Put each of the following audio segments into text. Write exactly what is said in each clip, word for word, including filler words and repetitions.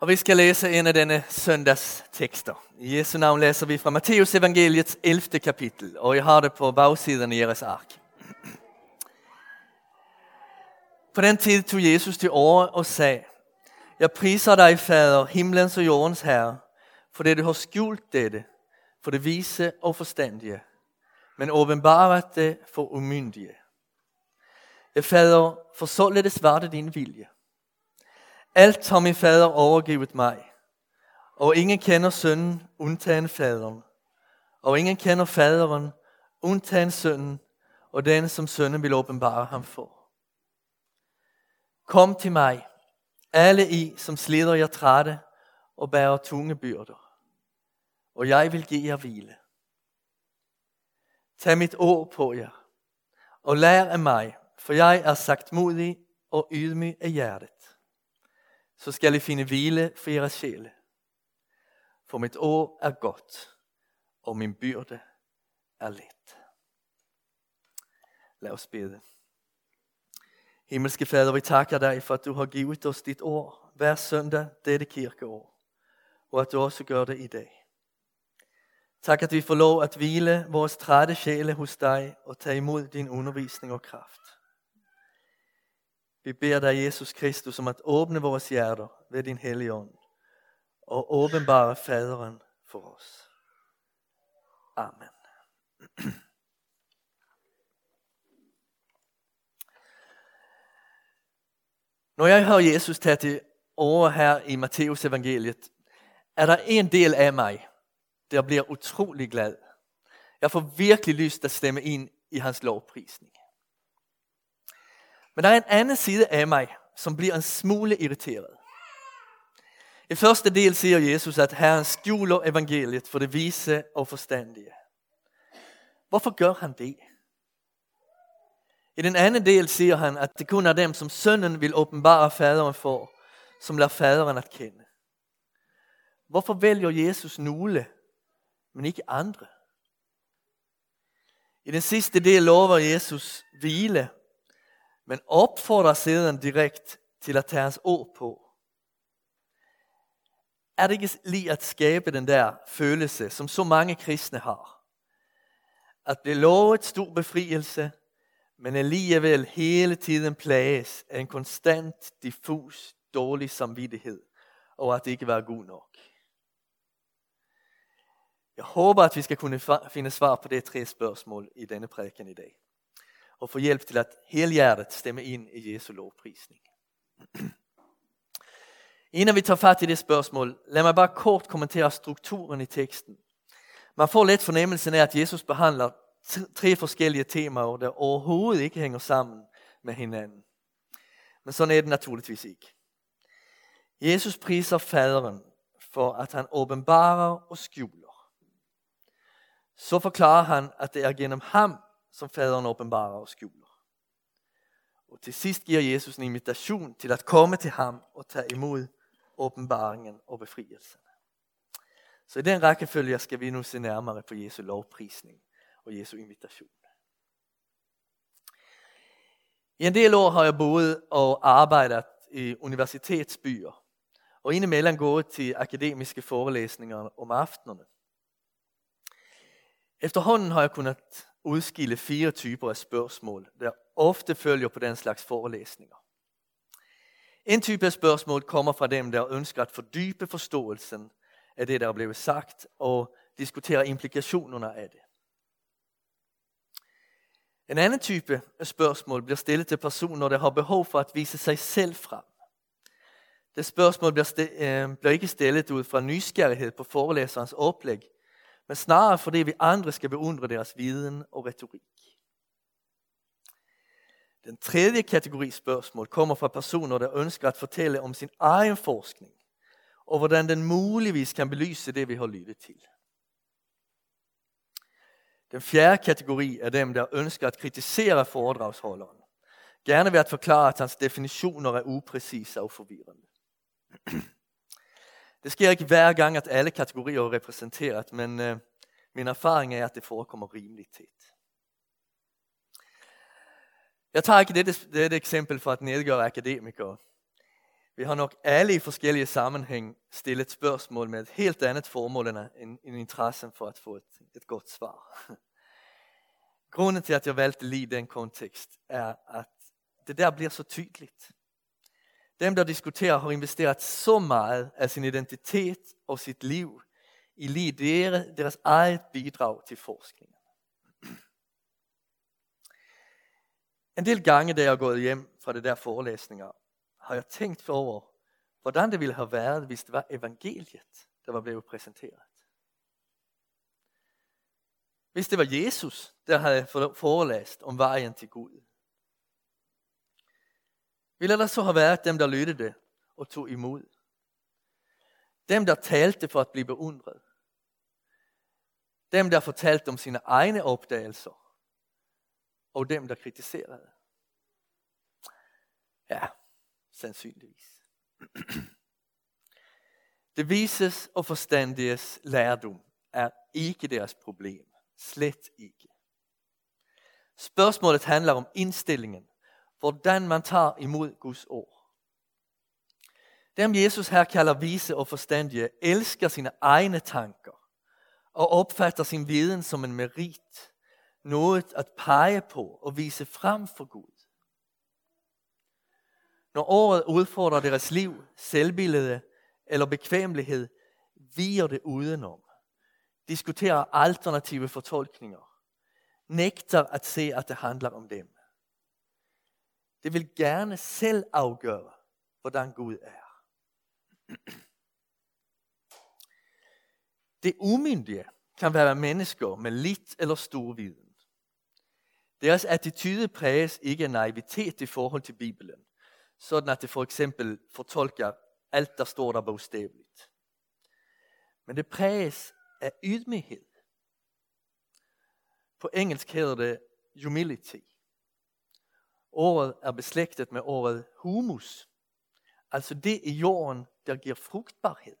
Og vi skal læse en af denne søndags tekster. I Jesu navn læser vi fra Matteus evangeliets ellevte kapitel, og jeg har det på bagsiden i jeres ark. På den tid tog Jesus til orde og sagde: Jeg priser dig, Fader, himlens og jordens herre, for det du har skjult dette, for det vise og forstandige, men åbenbaret det for umyndige. Jeg, Fader, for således var det din vilje. Alt har min fader overgivet mig, og ingen kender sønnen, undtagen faderen, og ingen kender faderen, undtagen sønnen, og den, som sønnen vil åbenbare ham for. Kom til mig, alle I, som slider jer trætte og bærer tunge byrder, og jeg vil give jer hvile. Tag mit ord på jer, og lær af mig, for jeg er sagtmodig og ydmyg af hjertet. Så skal I finde hvile for jeres sjæle. For mit år er godt, og min byrde er let. Lad os bede. Himmelske Fader, vi takker dig for, at du har givet os dit år hver søndag dette kirkeår, og at du også gør det i dag. Tak, at vi får lov at hvile vores trætte sjæle hos dig og tage imod din undervisning og kraft. Vi beder dig, Jesus Kristus, om at åbne vores hjerter ved din hellige ånd og åbenbare faderen for os. Amen. Når jeg hører Jesus tage til orde her i Matteus evangeliet, er der en del af mig, der bliver utrolig glad. Jeg får virkelig lyst at stemme ind i hans lovprisning. Men der er en anden side af mig, som bliver en smule irriteret. I første del siger Jesus, at Herren skjuler evangeliet for det vise og forstandige. Hvorfor gør han det? I den anden del siger han, at det kun er dem, som sønnen vil åbenbare faderen for, som lader faderen at kende. Hvorfor vælger Jesus nogle, men ikke andre? I den sidste del lover Jesus hvile, men opfordrer siden direkte til at tage hans ord på. Er det ikke lige at skabe den der følelse, som så mange kristne har? At blive lovet stor befrielse, men alligevel hele tiden plages af en konstant, diffus, dårlig samvittighed, og at det ikke var god nok. Jeg håber, at vi skal kunne finde svar på de tre spørgsmål i denne prædiken i dag, og få hjælp til at helhjertet stemme ind i Jesu lovprisning. Inden vi tager fat i det spørgsmål, lad mig bare kort kommentere strukturen i teksten. Man får let fornemmelsen af, at Jesus behandler tre forskellige temaer, der overhovedet ikke hænger sammen med hinanden. Men sådan er det naturligvis ikke. Jesus priser faderen for, at han åbenbarer og skjuler. Så forklarer han, at det er gennem ham, som faderen åbenbarer og skjuler. Og til sidst giver Jesus en invitation til at komme til ham og tage imod åbenbaringen og befrielsen. Så i den rækkefølge skal vi nu se nærmere på Jesu lovprisning og Jesu invitation. I en del år har jeg boet og arbejdet i universitetsbyer, og indimellem gået til akademiske forelæsninger om aftenerne. Efterhånden har jeg kunnet udskille fire typer af spørgsmål, der ofte følger på den slags forelæsninger. En type af spørgsmål kommer fra dem, der ønsker at fordybe forståelsen af det, der er blevet sagt, og diskutere implikationerne af det. En anden type af spørgsmål bliver stillet til personer, der har behov for at vise sig selv frem. Det spørgsmål bliver, st- øh, bliver ikke stillet ud fra nysgerrighed på forelæserens oplæg, men snarere fordi vi andre skal beundre deres viden og retorik. Den tredje kategori spørgsmål kommer fra personer, der ønsker at fortælle om sin egen forskning, og hvordan den muligvis kan belyse det, vi har lyttet til. Den fjerde kategori er dem, der ønsker at kritisere foredragsholderen, gerne ved at forklare, at hans definitioner er upræcise og forvirrende. Det sker ikke hver gang, at alle kategorier er repræsenteret, men øh, min erfaring er, at det forekommer rimeligt tæt. Jeg tager ikke dette, dette eksempel for at nedgøre akademikere. Vi har nok alle i forskellige sammenhæng stillet spørgsmål med et helt andet formål end en interesse for at få et, et godt svar. Grunden til, at jeg valgte lige den kontekst, er, at det der bliver så tydeligt. Dem, der diskuterer, har investeret så meget af sin identitet og sit liv i lige deres eget bidrag til forskningen. En del gange, da jeg er gået hjem fra det der forelæsninger, har jeg tænkt over, hvordan det ville have været, hvis det var evangeliet, der var blevet præsenteret. Hvis det var Jesus, der havde forelæst om vejen til Gud. Ville der så have været dem, der lyttede og tog imod? Dem, der talte for at blive beundret? Dem, der fortalte om sine egne opdagelser? Og dem, der kritiserede? Ja, sandsynligvis. Det vises og forstandiges lærdom er ikke deres problem. Slet ikke. Spørgsmålet handler om indstillingen. Hvordan man tager imod Guds ord. Dem Jesus her kalder vise og forstandige, elsker sine egne tanker og opfatter sin viden som en merit. Noget at pege på og vise frem for Gud. Når ordet udfordrer deres liv, selvbillede eller bekvemmelighed, viger det udenom. Diskuterer alternative fortolkninger. Nægter at se, at det handler om dem. Det vil gerne selv afgøre, hvordan Gud er. Det umyndige kan være mennesker med lidt eller stor viden. Deres attitude præges ikke af naivitet i forhold til Bibelen, sådan at det for eksempel fortolker alt, der står der bogstaveligt. Men det præges af ydmyghed. På engelsk hedder det humility. Ordet er beslægtet med ordet humus, altså det i jorden, der giver frugtbarhed.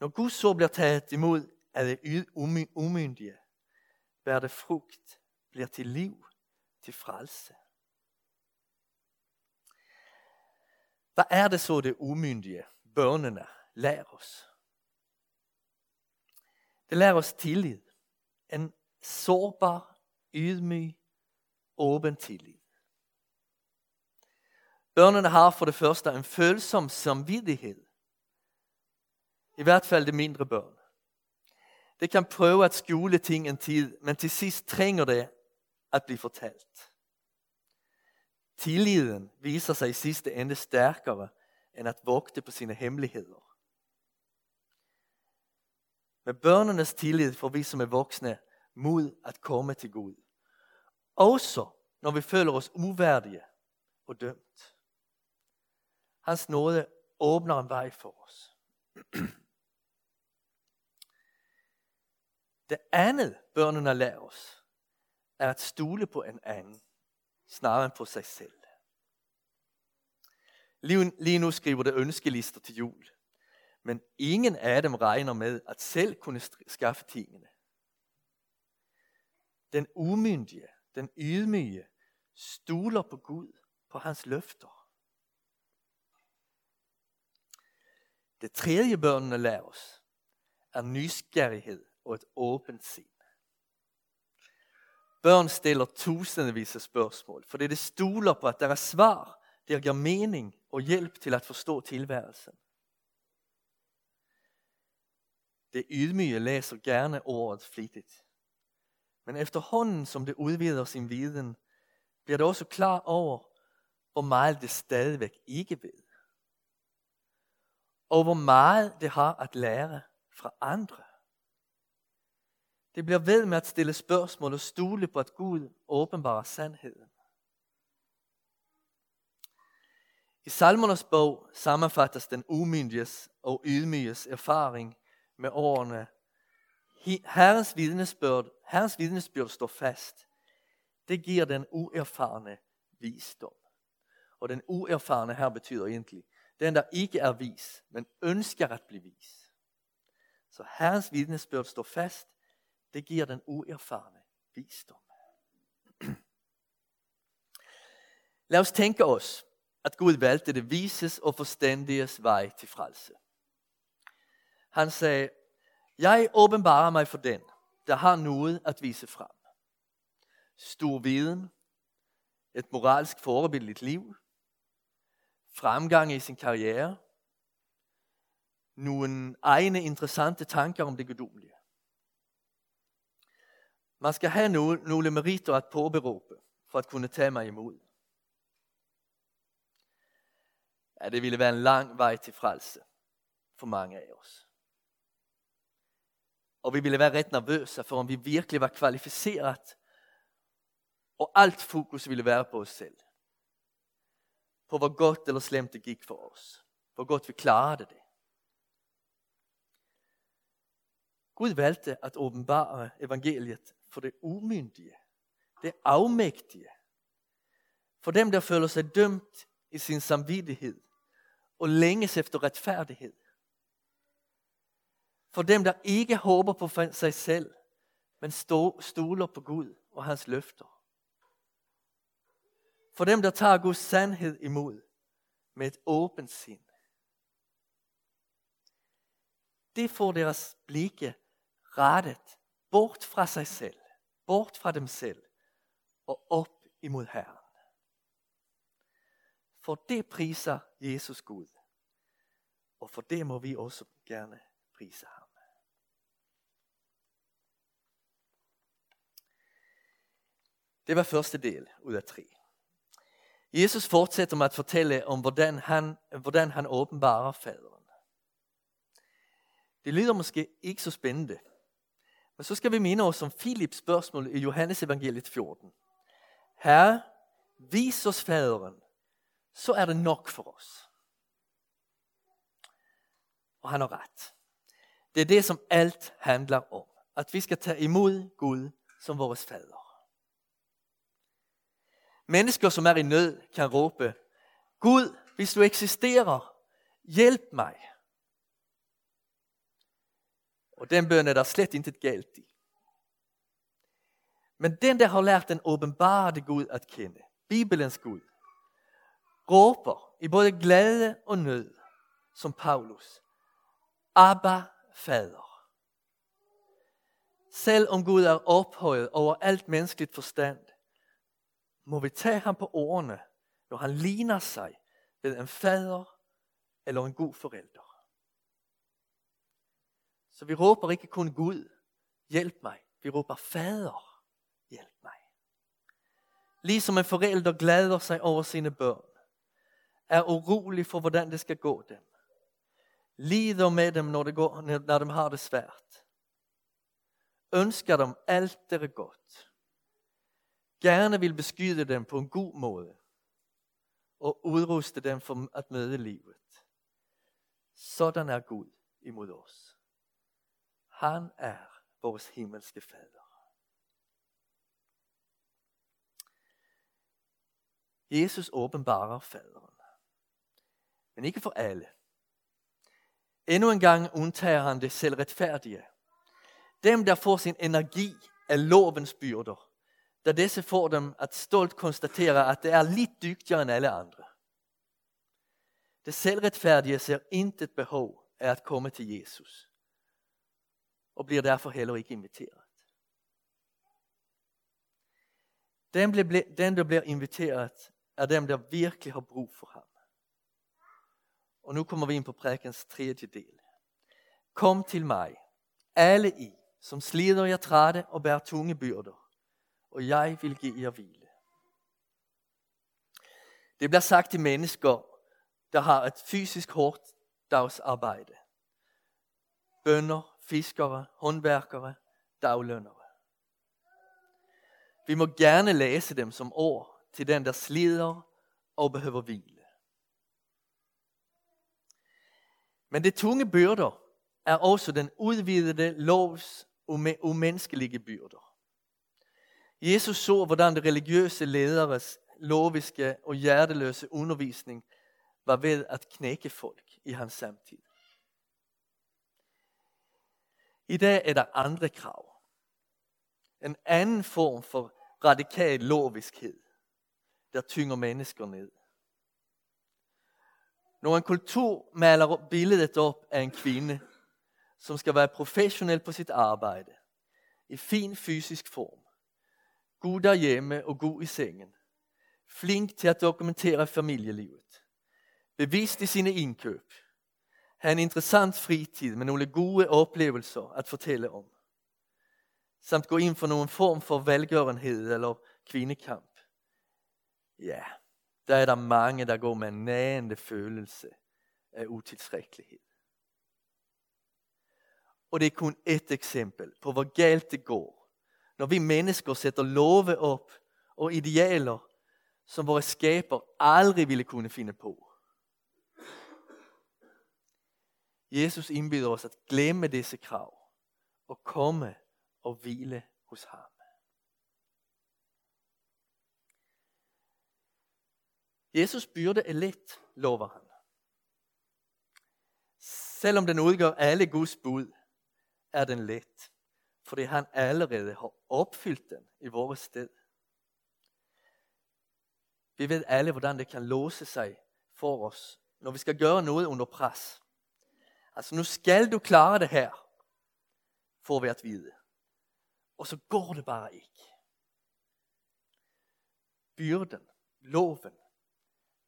Når Gud så bliver taget imod af det umyndige, bærer det frugt, bliver til liv, til frelse. Hvad er det så det umyndige, børnene, lærer os? Det lærer os tillid. En sårbar, ydmyg, åben tillid. Børnene har for det første en følsom samvittighed. I hvert fald de mindre børn. Det kan prøve at skjule ting en tid, men til sidst trænger det at blive fortalt. Tilliden viser sig i sidste ende stærkere, end at vogte på sine hemmeligheder. Med børnenes tillid får vi som er voksne mod at komme til Gud. Også når vi føler os uværdige og dømt. Hans nåde åbner en vej for os. Det andet børnene lærer os, er at stole på en anden, snarere end på sig selv. Lige nu skriver det ønskelister til jul, men ingen af dem regner med at selv kunne skaffe tingene. Den umyndige, den ydmyge, stoler på Gud, på hans løfter. Det tredje børnene lærer os er nysgerrighed og et åbent sind. Børn stiller tusindvis af spørgsmål, fordi det stoler på, at deres svar der giver mening og hjælp til at forstå tilværelsen. Det ydmyge læser gerne ordet flittigt, men efterhånden som det udvider sin viden, bliver det også klar over, hvor meget det stadigvæk ikke ved. Og hvor meget det har at lære fra andre. Det bliver ved med at stille spørgsmål og stole på, at Gud åbenbarer sandheden. I Salmernes bog sammenfattes den umyndiges og ydmyges erfaring med årene. Herrens vidnesbyrd, Herrens vidnesbyrd står fast. Det giver den uerfarne visdom. Og den uerfarne her betyder egentlig, den, der ikke er vis, men ønsker at blive vis. Så Herrens vidnesbyrd står fast. Det giver den uerfarne visdom. Lad os tænke os, at Gud valgte det vises og forstændiges vej til frelse. Han sagde, jeg åbenbarer mig for den, der har noget at vise frem. Stor viden, et moralsk forbilledligt liv, fremgang i sin karriere, nogle egne interessante tanker om det guddommelige. Man skal have nogle meriter at påberåbe, for at kunne tage mig imod. Ja, det ville være en lang vej til frelse for mange af os. Og vi ville være ret nervøse for, om vi virkelig var kvalificeret, og alt fokus ville være på os selv. På hvor godt eller slemt det gik for os. Hvor godt vi klarede det. Gud valgte at åbenbare evangeliet for det umyndige, det afmægtige, for dem, der føler sig dømt i sin samvittighed og længes efter retfærdighed. For dem, der ikke håber på sig selv, men stoler på Gud og hans løfter. For dem, der tager Guds sandhed imod med et åbent sind. Det får deres blikke rettet bort fra sig selv, bort fra dem selv og op imod Herren. For det priser Jesus Gud, og for det må vi også gerne prise ham. Det var første del ud af tre. Jesus fortsætter med at fortælle om, hvordan han, hvordan han åbenbarer faderen. Det lyder måske ikke så spændende, men så skal vi minde os om Filips spørgsmål i Johannes evangeliet fjorten. Herre, vis os faderen, så er det nok for os. Og han har ret. Det er det, som alt handler om. At vi skal tage imod Gud som vores fader. Mennesker, som er i nød, kan råbe, Gud, hvis du eksisterer, hjælp mig. Og den bøn er der slet intet galt i. Men den, der har lært den åbenbarte Gud at kende, Bibelens Gud, råber i både glæde og nød, som Paulus, Abba, Fader. Selv om Gud er ophøjet over alt menneskeligt forstand, må vi tage ham på ordene, når han ligner sig ved en fader eller en god forælder. Så vi råber ikke kun Gud, hjælp mig. Vi råber fader, hjælp mig. Ligesom en forælder glæder sig over sine børn, er urolig for, hvordan det skal gå dem. Lider med dem, når, det går, når de har det svært. Ønsker dem alt det er godt. Gerne vil beskyde dem på en god måde. Og udruste dem for at møde livet. Sådan er Gud imod os. Han er vores himmelske fader. Jesus åbenbarer faderen. Men ikke for alle. Endnu en gang undtager han det selvretfærdige. Dem, der får sin energi af lovens byrder, da disse får dem at stolt konstatere, at det er lidt dygtigere end alle andre. Det selvretfærdige ser intet behov af at komme til Jesus. Og bliver derfor heller ikke inviteret. Den, den, der bliver inviteret, er dem, der virkelig har brug for ham. Og nu kommer vi ind på prædikens tredje del. Kom til mig, alle I, som slider jer trætte og bærer tunge byrder, og jeg vil give jer hvile. Det bliver sagt til mennesker, der har et fysisk hårdt dagsarbejde. Bønder, fiskere, håndværkere, daglønnere. Vi må gerne læse dem som ord til den, der slider og behøver hvile. Men det tunge byrder er også den udvidede lovs umenneskelige byrder. Jesus så, hvordan de religiøse lederes loviske og hjerteløse undervisning var ved at knække folk i hans samtid. I dag er der andre krav. En anden form for radikal loviskhed, der tynger mennesker ned. Når en kultur maler billedet op af en kvinde, som skal være professionel på sit arbejde, i fin fysisk form, god derhjemme og god i sengen, flink til at dokumentere familielivet, bevidst i sine indkøb, har en interessant fritid med nogle gode oplevelser at fortælle om, samt gå ind for nogen form for velgørenhed eller kvindekamp. Ja, der er der mange, der går med en nagende følelse af utilstrækkelighed. Og det er kun et eksempel på, hvor galt det går, når vi mennesker sætter love op og idealer, som vores skaber aldrig ville kunne finde på. Jesus indbyder os at glemme disse krav og komme og hvile hos ham. Jesus byrde er let, lover han. Selvom den udgør alle Guds bud, er den let, fordi han allerede har opfyldt den i vores sted. Vi ved alle, hvordan det kan låse sig for os, når vi skal gøre noget under pres. Altså, nu skal du klare det her, får vi at vide. Og så går det bare ikke. Byrden, loven,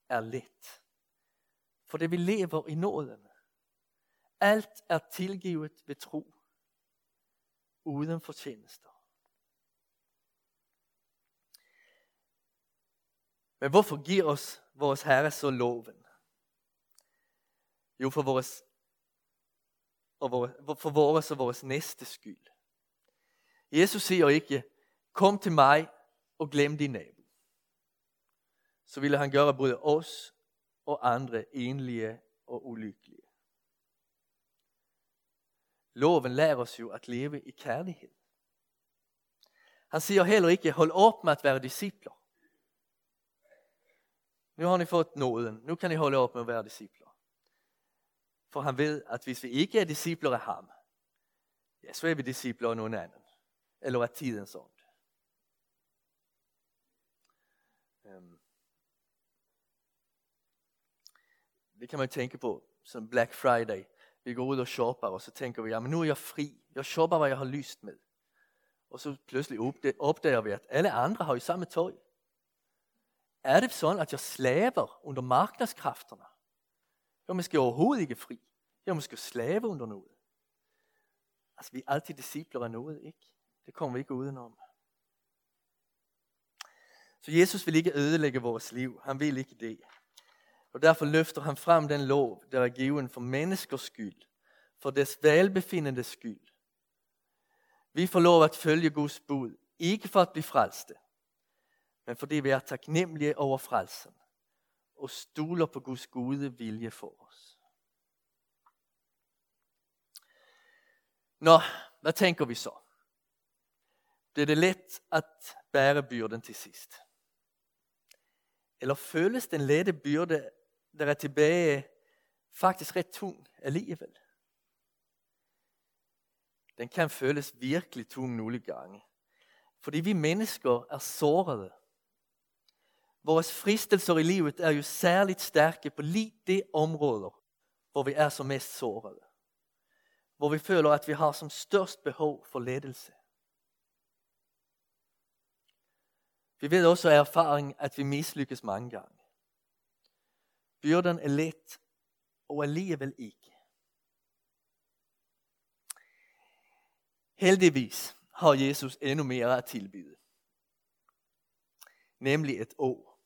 er let. For det vi lever i nåden. Alt er tilgivet ved tro. Uden fortjenester. Men hvorfor giver os vores Herre så loven? Jo, for vores, og vores, for vores og vores næstes skyld. Jesus siger ikke, kom til mig og glem din nabo. Så ville han gøre både os og andre enlige og ulykkelige. Loven lærer os jo at leve i kærlighed. Han siger heller ikke, hold op med at være discipler. Nu har ni fået nåden, nu kan I holde op med at være discipler. For han ved, at hvis vi ikke er discipler af ham, ja, så er vi discipler af nogen anden. Eller af tidens ånd. Det kan man tænke på som Black Friday. Vi går ud og shopper, og så tænker vi, jamen nu er jeg fri. Jeg shopper, hvad jeg har lyst med. Og så pludselig opdager vi, at alle andre har jo samme tøj. Er det sådan, at jeg slaver under markedskræfterne? Jeg er måske overhovedet ikke fri. Jeg er måske slave under noget. Altså, vi er altid discipler af noget, ikke? Det kommer vi ikke udenom. Så Jesus vil ikke ødelægge vores liv. Han vil ikke det. Og derfor løfter han frem den lov, der er given for menneskers skyld, for deres velbefindendes skyld. Vi får lov at følge Guds bud, ikke for at blive frelste, men fordi vi er taknemmelige over frelsen og stoler på Guds gode vilje for os. Nå, hvad tænker vi så? Bliver det let at bære byrden til sidst? Eller føles den lette byrde, der er tilbage, faktisk ret tung alligevel? Den kan føles virkelig tung nogle gange, fordi vi mennesker er sårede. Vores fristelser i livet er jo særligt stærke på lige de områder, hvor vi er som mest sårede. Hvor vi føler, at vi har som størst behov for lettelse. Vi ved også af erfaring, at vi mislykkes mange gange. Byrden er let, og alligevel ikke. Heldigvis har Jesus endnu mere at tilbyde. Nemlig et år.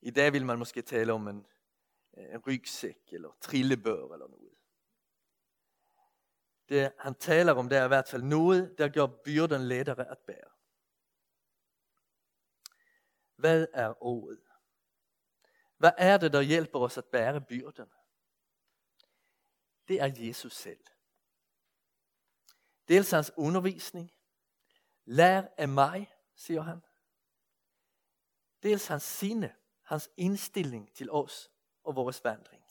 I dag vil man måske tale om en, en rygsæk, eller trillebør, eller noget. Det han taler om, det er i hvert fald noget, der gør byrden lettere at bære. Hvad er året? Hvad er det, der hjælper os at bære byrden? Det er Jesus selv. Dels hans undervisning. Lær af mig, siger han. Dels hans sinde, hans indstilling til os og vores vandring.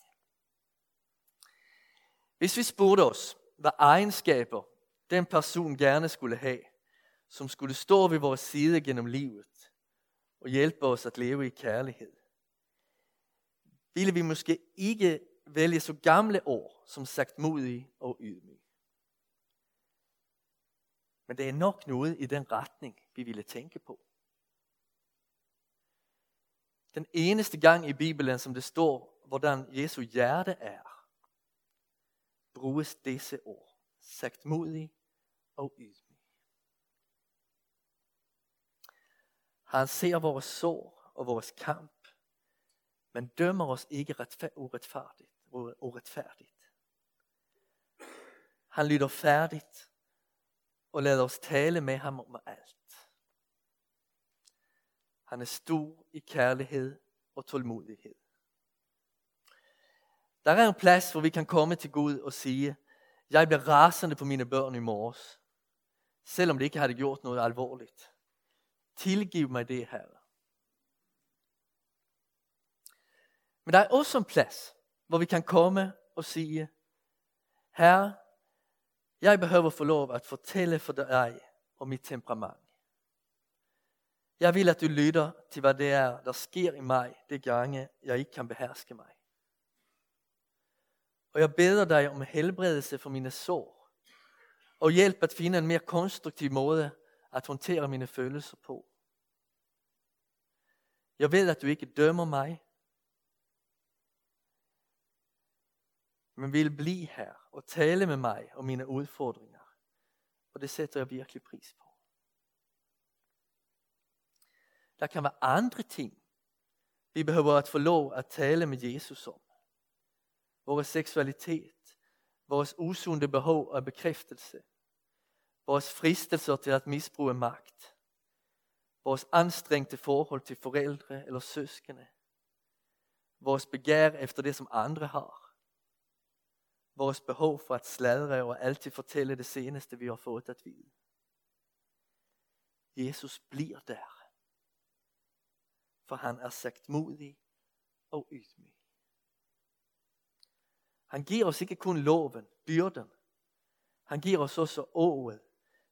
Hvis vi spurgte os, hvad egenskaber den person gerne skulle have, som skulle stå ved vores side gennem livet, og hjælpe os at leve i kærlighed, ville vi måske ikke vælge så gamle år som sagtmodige og ydmyge. Men det er nok noget i den retning, vi ville tænke på. Den eneste gang i Bibelen, som det står, hvordan Jesu hjerte er, bruges disse ord. Sagtmodig og ydmyg. Han ser vores sår og vores kamp, men dømmer os ikke uretfærdigt. uretfærdigt. Han lytter færdigt og lader os tale med ham om alt. Han er stor i kærlighed og tålmodighed. Der er en plads, hvor vi kan komme til Gud og sige, jeg bliver rasende på mine børn i morges, selvom det ikke har gjort noget alvorligt. Tilgiv mig det, Herre. Men der er også en plads, hvor vi kan komme og sige, Herre, jeg behøver få lov at fortælle for dig om mit temperament. Jeg vil, at du lytter til, hvad det er, der sker i mig, det gange, jeg ikke kan beherske mig. Og jeg beder dig om helbredelse for mine sår, og hjælp at finde en mere konstruktiv måde at håndtere mine følelser på. Jeg ved, at du ikke dømmer mig, men vil blive her og tale med mig om mine udfordringer. Og det sætter jeg virkelig pris på. Der kan være andre ting, vi behøver at få lov at tale med Jesus om. Vores seksualitet, vores usunde behov af bekræftelse, vores fristelser til at misbruge magt, vores anstrengte forhold til forældre eller søskende, vores begær efter det, som andre har, vores behov for at sladre og altid fortælle det seneste, vi har fået at vide. Jesus bliver der, for han er sagtmodig og ydmyg. Han giver os ikke kun loven, byrden. Han giver os også ordet,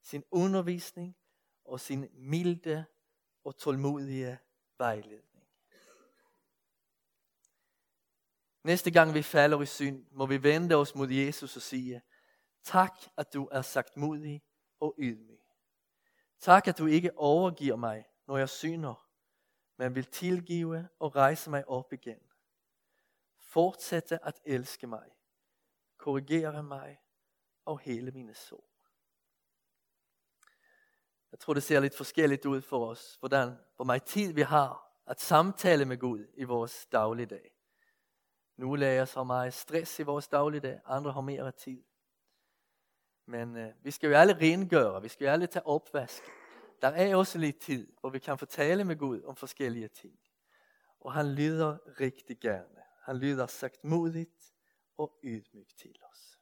sin undervisning og sin milde og tålmodige vejledning. Næste gang vi falder i synd, må vi vende os mod Jesus og sige, tak at du er sagtmodig og ydmyg. Tak at du ikke overgiver mig, når jeg synder, men vil tilgive og rejse mig op igen. Fortsætte at elske mig, korrigere mig og hele mine sår. Jeg tror, det ser lidt forskelligt ud for os, hvordan, hvor meget tid vi har at samtale med Gud i vores dagligdag. Nogle af os har meget stress i vores dagligdag, andre har mere tid. Men øh, vi skal jo alle rengøre, vi skal jo alle tage opvask. Der er også lidt tid, hvor vi kan fortale med Gud om forskellige ting. Og han lyder rigtig gerne. Han lyder sagtmodigt og ydmygt til os.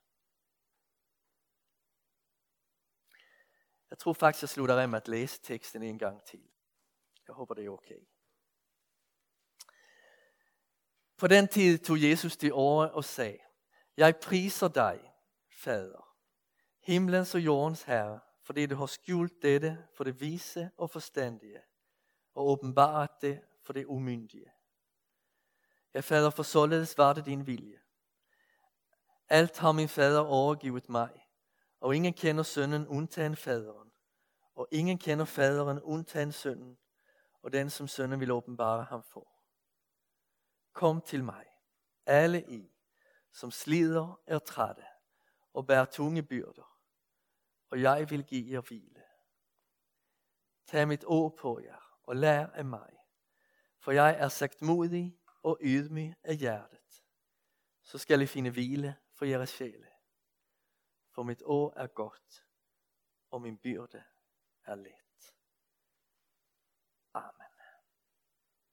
Jeg tror faktisk, jeg slutter af med at læse teksten en gang til. Jeg håber, det er okay. På den tid tog Jesus de ord og sagde, jeg priser dig, Fader, himlens og jordens Herre, fordi du har skjult dette for det vise og forstandige, og åbenbart det for det umyndige. Ja, Fader, for således var det din vilje. Alt har min Fader overgivet mig, og ingen kender sønnen undtagen Faderen, og ingen kender Faderen undtagen sønnen, og den som sønnen vil åbenbare ham for. Kom til mig, alle I, som slider er trætte, og bærer tunge byrder, og jeg vil give jer hvile. Tag mit ord på jer, og lær af mig, for jeg er sagtmodig og ydmyg af hjertet, så skal I finde hvile for jeres sjæle. For mit år er godt, og min byrde er let. Amen.